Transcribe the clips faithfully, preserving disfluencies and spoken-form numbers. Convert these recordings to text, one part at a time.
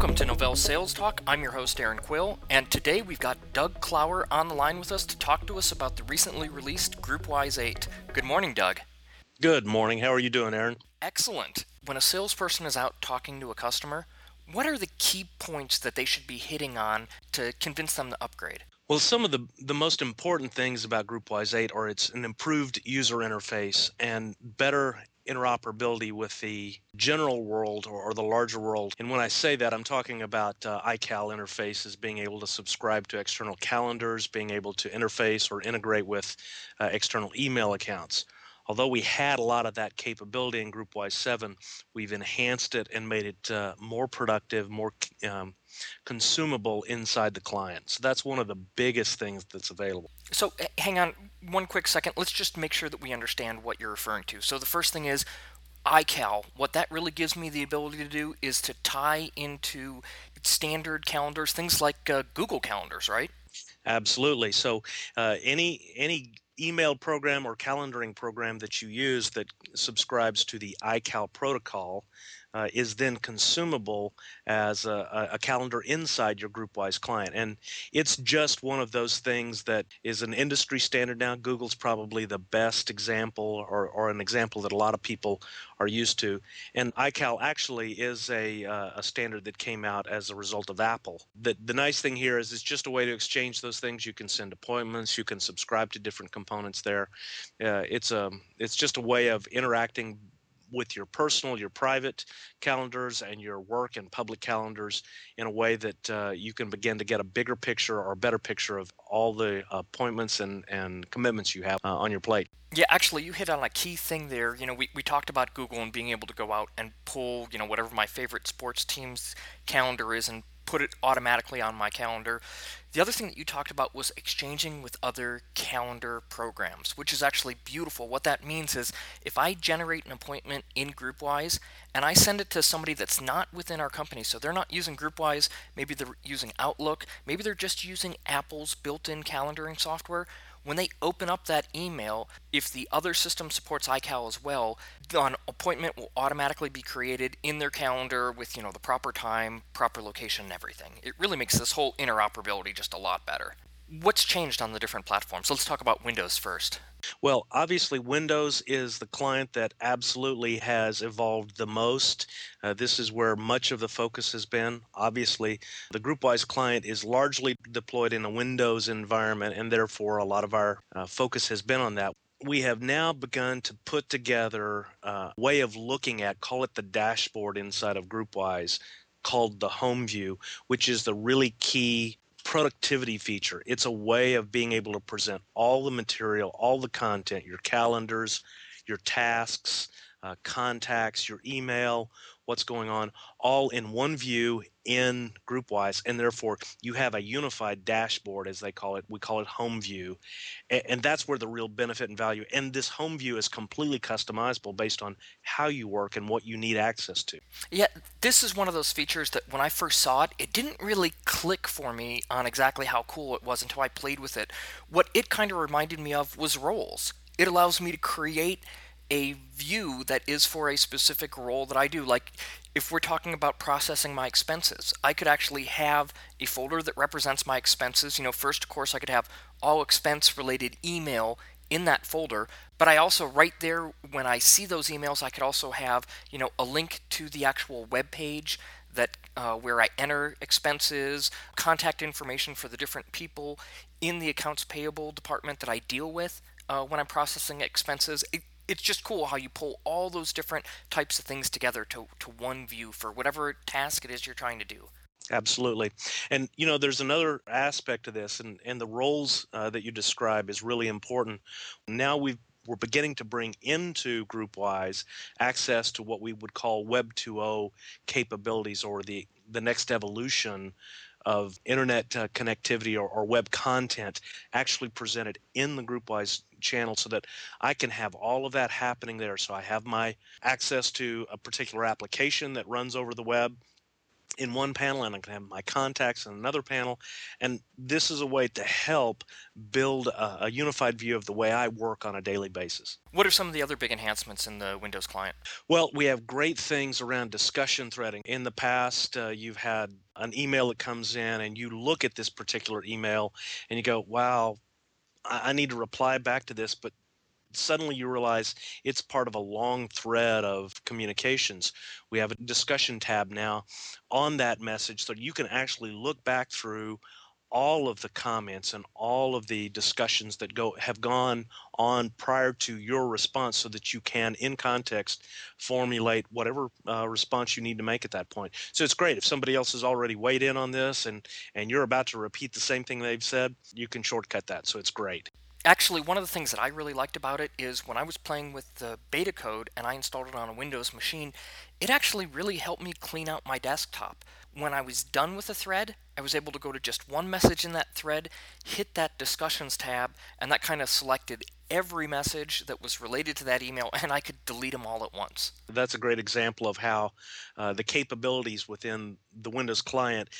Welcome to Novell Sales Talk. I'm your host, Aaron Quill, and today we've got Doug Clower on the line with us to talk to us about the recently released GroupWise eight. Good morning, Doug. Good morning. How are you doing, Aaron? Excellent. When a salesperson is out talking to a customer, what are the key points that they should be hitting on to convince them to upgrade? Well, some of the, the most important things about GroupWise eight are it's an improved user interface and better interoperability with the general world or, or the larger world. And when I say that, I'm talking about uh, iCal interfaces, being able to subscribe to external calendars, being able to interface or integrate with uh, external email accounts. Although we had a lot of that capability in GroupWise seven, we've enhanced it and made it uh, more productive, more um, consumable inside the client. So that's one of the biggest things that's available. So hang on one quick second. Let's just make sure that we understand what you're referring to. So the first thing is iCal. What that really gives me the ability to do is to tie into standard calendars, things like uh, Google Calendars, right? Absolutely. So uh, any any email program or calendaring program that you use that subscribes to the iCal protocol uh, is then consumable as a, a calendar inside your GroupWise client. And it's just one of those things that is an industry standard now. Google's probably the best example or, or an example that a lot of people are used to. And iCal actually is a, uh, a standard that came out as a result of Apple. The, the nice thing here is it's just a way to exchange those things. You can send appointments. You can subscribe to different components there. Uh, it's, a, it's just a way of interacting with your personal, your private calendars and your work and public calendars in a way that uh, you can begin to get a bigger picture or a better picture of all the appointments and, and commitments you have uh, on your plate. Yeah, actually, you hit on a key thing there. You know, we, we talked about Google and being able to go out and pull, you know, whatever my favorite sports team's calendar is and put it automatically on my calendar. The other thing that you talked about was exchanging with other calendar programs, which is actually beautiful. What that means is if I generate an appointment in GroupWise and I send it to somebody that's not within our company, so they're not using GroupWise, maybe they're using Outlook, maybe they're just using Apple's built-in calendaring software, when they open up that email, if the other system supports iCal as well, an appointment will automatically be created in their calendar with, you know, the proper time, proper location, and everything. It really makes this whole interoperability just a lot better. What's changed on the different platforms? Let's talk about Windows first. Well, obviously, Windows is the client that absolutely has evolved the most. Uh, this is where much of the focus has been. Obviously, the GroupWise client is largely deployed in a Windows environment, and therefore, a lot of our uh, focus has been on that. We have now begun to put together a way of looking at, call it the dashboard inside of GroupWise, called the HomeView, which is the really key productivity feature. It's a way of being able to present all the material, all the content, your calendars, your tasks, uh, contacts, your email, what's going on, all in one view in GroupWise, and therefore you have a unified dashboard, as they call it. We call it HomeView, and, and that's where the real benefit and value. And this HomeView is completely customizable based on how you work and what you need access to. Yeah, this is one of those features that when I first saw it, it didn't really click for me on exactly how cool it was until I played with it. What it kind of reminded me of was roles. It allows me to create a view that is for a specific role that I do. Like if we're talking about processing my expenses, I could actually have a folder that represents my expenses. You know, first, of course, I could have all expense related email in that folder, but I also right there when I see those emails, I could also have, you know, a link to the actual web page that uh, where I enter expenses, contact information for the different people in the accounts payable department that I deal with uh, when I'm processing expenses. It, It's just cool how you pull all those different types of things together to, to one view for whatever task it is you're trying to do. Absolutely. And, you know, there's another aspect to this, and, and the roles uh, that you describe is really important. Now we've, we're beginning to bring into GroupWise access to what we would call Web two point oh capabilities, or the, the next evolution of internet uh, connectivity or, or web content actually presented in the GroupWise channel, so that I can have all of that happening there. So I have my access to a particular application that runs over the web. in one panel, and I can have my contacts in another panel. And this is a way to help build a, a unified view of the way I work on a daily basis. What are some of the other big enhancements in the Windows client? Well, we have great things around discussion threading. In the past, uh, you've had an email that comes in, and you look at this particular email, and you go, wow, I, I need to reply back to this, but suddenly you realize it's part of a long thread of communications. We have a discussion tab now on that message, so you can actually look back through all of the comments and all of the discussions that go have gone on prior to your response, so that you can, in context, formulate whatever uh, response you need to make at that point. So it's great if somebody else has already weighed in on this and, and you're about to repeat the same thing they've said, you can shortcut that, so it's great. Actually, one of the things that I really liked about it is when I was playing with the beta code and I installed it on a Windows machine, it actually really helped me clean out my desktop. When I was done with a thread, I was able to go to just one message in that thread, hit that discussions tab, and that kind of selected every message that was related to that email, and I could delete them all at once. That's a great example of how uh, the capabilities within the Windows client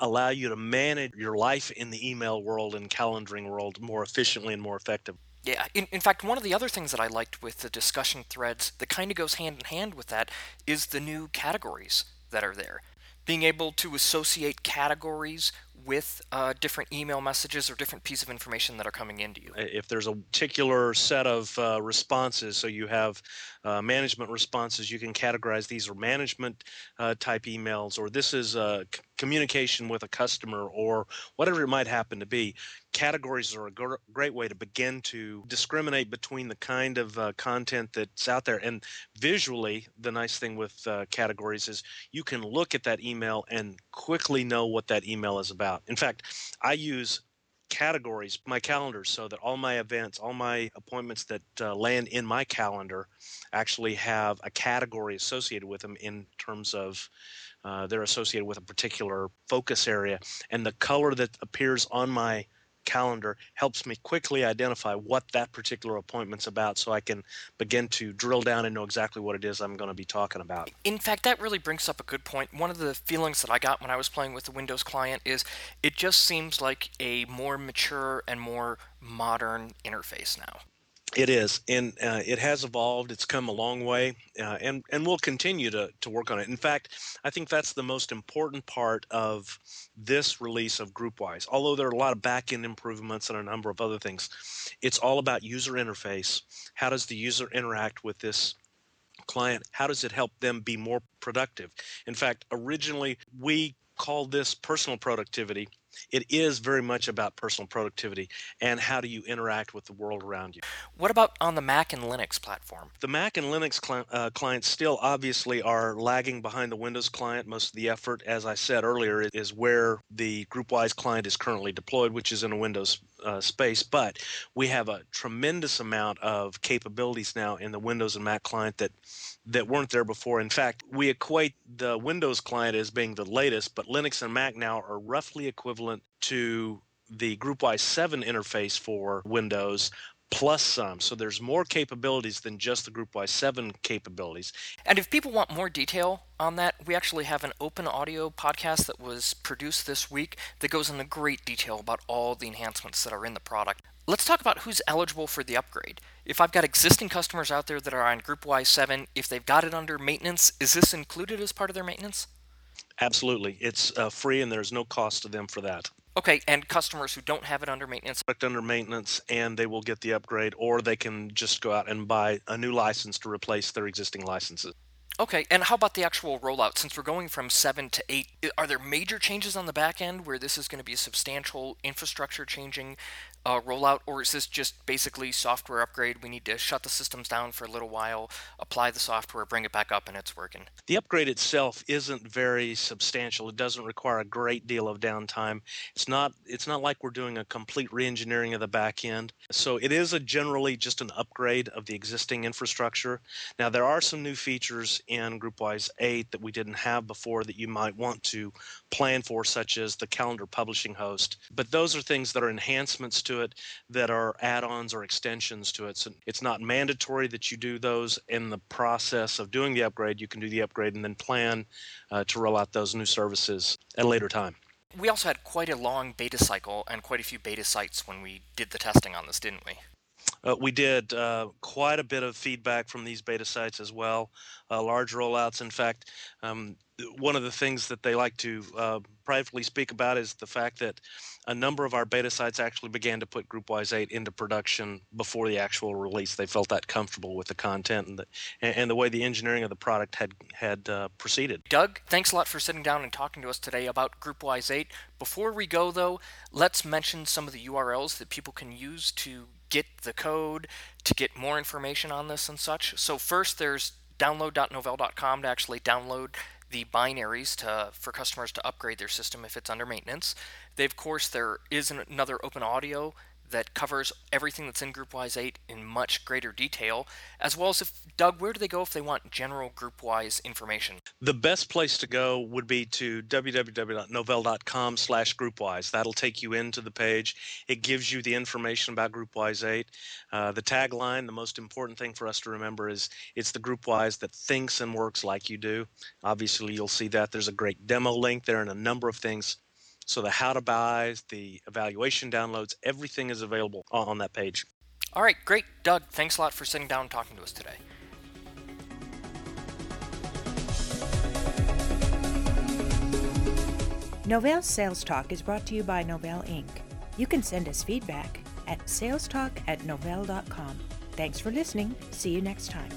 allow you to manage your life in the email world and calendaring world more efficiently and more effectively. Yeah, in, in fact, one of the other things that I liked with the discussion threads that kind of goes hand in hand with that is the new categories that are there. Being able to associate categories with uh, different email messages or different piece of information that are coming into you. If there's a particular set of uh, responses, so you have uh, management responses, you can categorize these are management uh, type emails, or this is uh, c- communication with a customer, or whatever it might happen to be. Categories are a gr- great way to begin to discriminate between the kind of uh, content that's out there. And visually, the nice thing with uh, categories is you can look at that email and quickly know what that email is about. In fact, I use categories, my calendar, so that all my events, all my appointments that uh, land in my calendar actually have a category associated with them in terms of uh, they're associated with a particular focus area. And the color that appears on my calendar helps me quickly identify what that particular appointment's about, so I can begin to drill down and know exactly what it is I'm going to be talking about. In fact, that really brings up a good point. One of the feelings that I got when I was playing with the Windows client is it just seems like a more mature and more modern interface now. It is, and uh, it has evolved. It's come a long way, uh, and, and we'll continue to, to work on it. In fact, I think that's the most important part of this release of GroupWise. Although there are a lot of back-end improvements and a number of other things, it's all about user interface. How does the user interact with this client? How does it help them be more productive? In fact, originally we called this personal productivity. It is very much about personal productivity and how do you interact with the world around you. What about on the Mac and Linux platform? The Mac and Linux cli- uh, clients still obviously are lagging behind the Windows client. Most of the effort, as I said earlier, is where the GroupWise client is currently deployed, which is in a Windows uh, space. But we have a tremendous amount of capabilities now in the Windows and Mac client that that weren't there before. In fact, we equate the Windows client as being the latest, but Linux and Mac now are roughly equivalent to the GroupWise seven interface for Windows, plus some. So there's more capabilities than just the GroupWise seven capabilities. And if people want more detail on that, we actually have an OpenAudio podcast that was produced this week that goes into great detail about all the enhancements that are in the product. Let's talk about who's eligible for the upgrade. If I've got existing customers out there that are on GroupWise seven, if they've got it under maintenance, is this included as part of their maintenance? Absolutely. It's uh, free and there's no cost to them for that. Okay, and customers who don't have it under maintenance? Under maintenance, and they will get the upgrade, or they can just go out and buy a new license to replace their existing licenses. Okay, and how about the actual rollout? Since we're going from seven to eight, are there major changes on the back end where this is going to be a substantial infrastructure changing uh, rollout, or is this just basically software upgrade? We need to shut the systems down for a little while, apply the software, bring it back up, and it's working. The upgrade itself isn't very substantial. It doesn't require a great deal of downtime. It's not, it's not like we're doing a complete re-engineering of the back end. So it is a generally just an upgrade of the existing infrastructure. Now, there are some new features in GroupWise eight that we didn't have before that you might want to plan for, such as the calendar publishing host. But those are things that are enhancements to to it that are add-ons or extensions to it. So it's not mandatory that you do those in the process of doing the upgrade. You can do the upgrade and then plan uh, to roll out those new services at a later time. We also had quite a long beta cycle and quite a few beta sites when we did the testing on this, didn't we? Uh, we did uh, quite a bit of feedback from these beta sites as well, uh, large rollouts. In fact, um, one of the things that they like to uh, privately speak about is the fact that a number of our beta sites actually began to put GroupWise eight into production before the actual release. They felt that comfortable with the content and the, and the way the engineering of the product had, had uh, proceeded. Doug, thanks a lot for sitting down and talking to us today about GroupWise eight. Before we go, though, let's mention some of the U R Ls that people can use to get the code, to get more information on this and such. So first, there's download dot novell dot com to actually download the binaries to for customers to upgrade their system if it's under maintenance. They, of course, there is another OpenAudio that covers everything that's in GroupWise eight in much greater detail, as well as, if Doug, where do they go if they want general GroupWise information? The best place to go would be to w w w dot novell dot com slash GroupWise. That'll take you into the page. It gives you the information about GroupWise eight. Uh, the tagline, the most important thing for us to remember is it's the GroupWise that thinks and works like you do. Obviously, you'll see that. There's a great demo link there and a number of things. So the how to buys, the evaluation downloads, everything is available on that page. All right, great. Doug, thanks a lot for sitting down and talking to us today. Novell Sales Talk is brought to you by Novell Incorporated. You can send us feedback at salestalk at novell dot com. Thanks for listening. See you next time.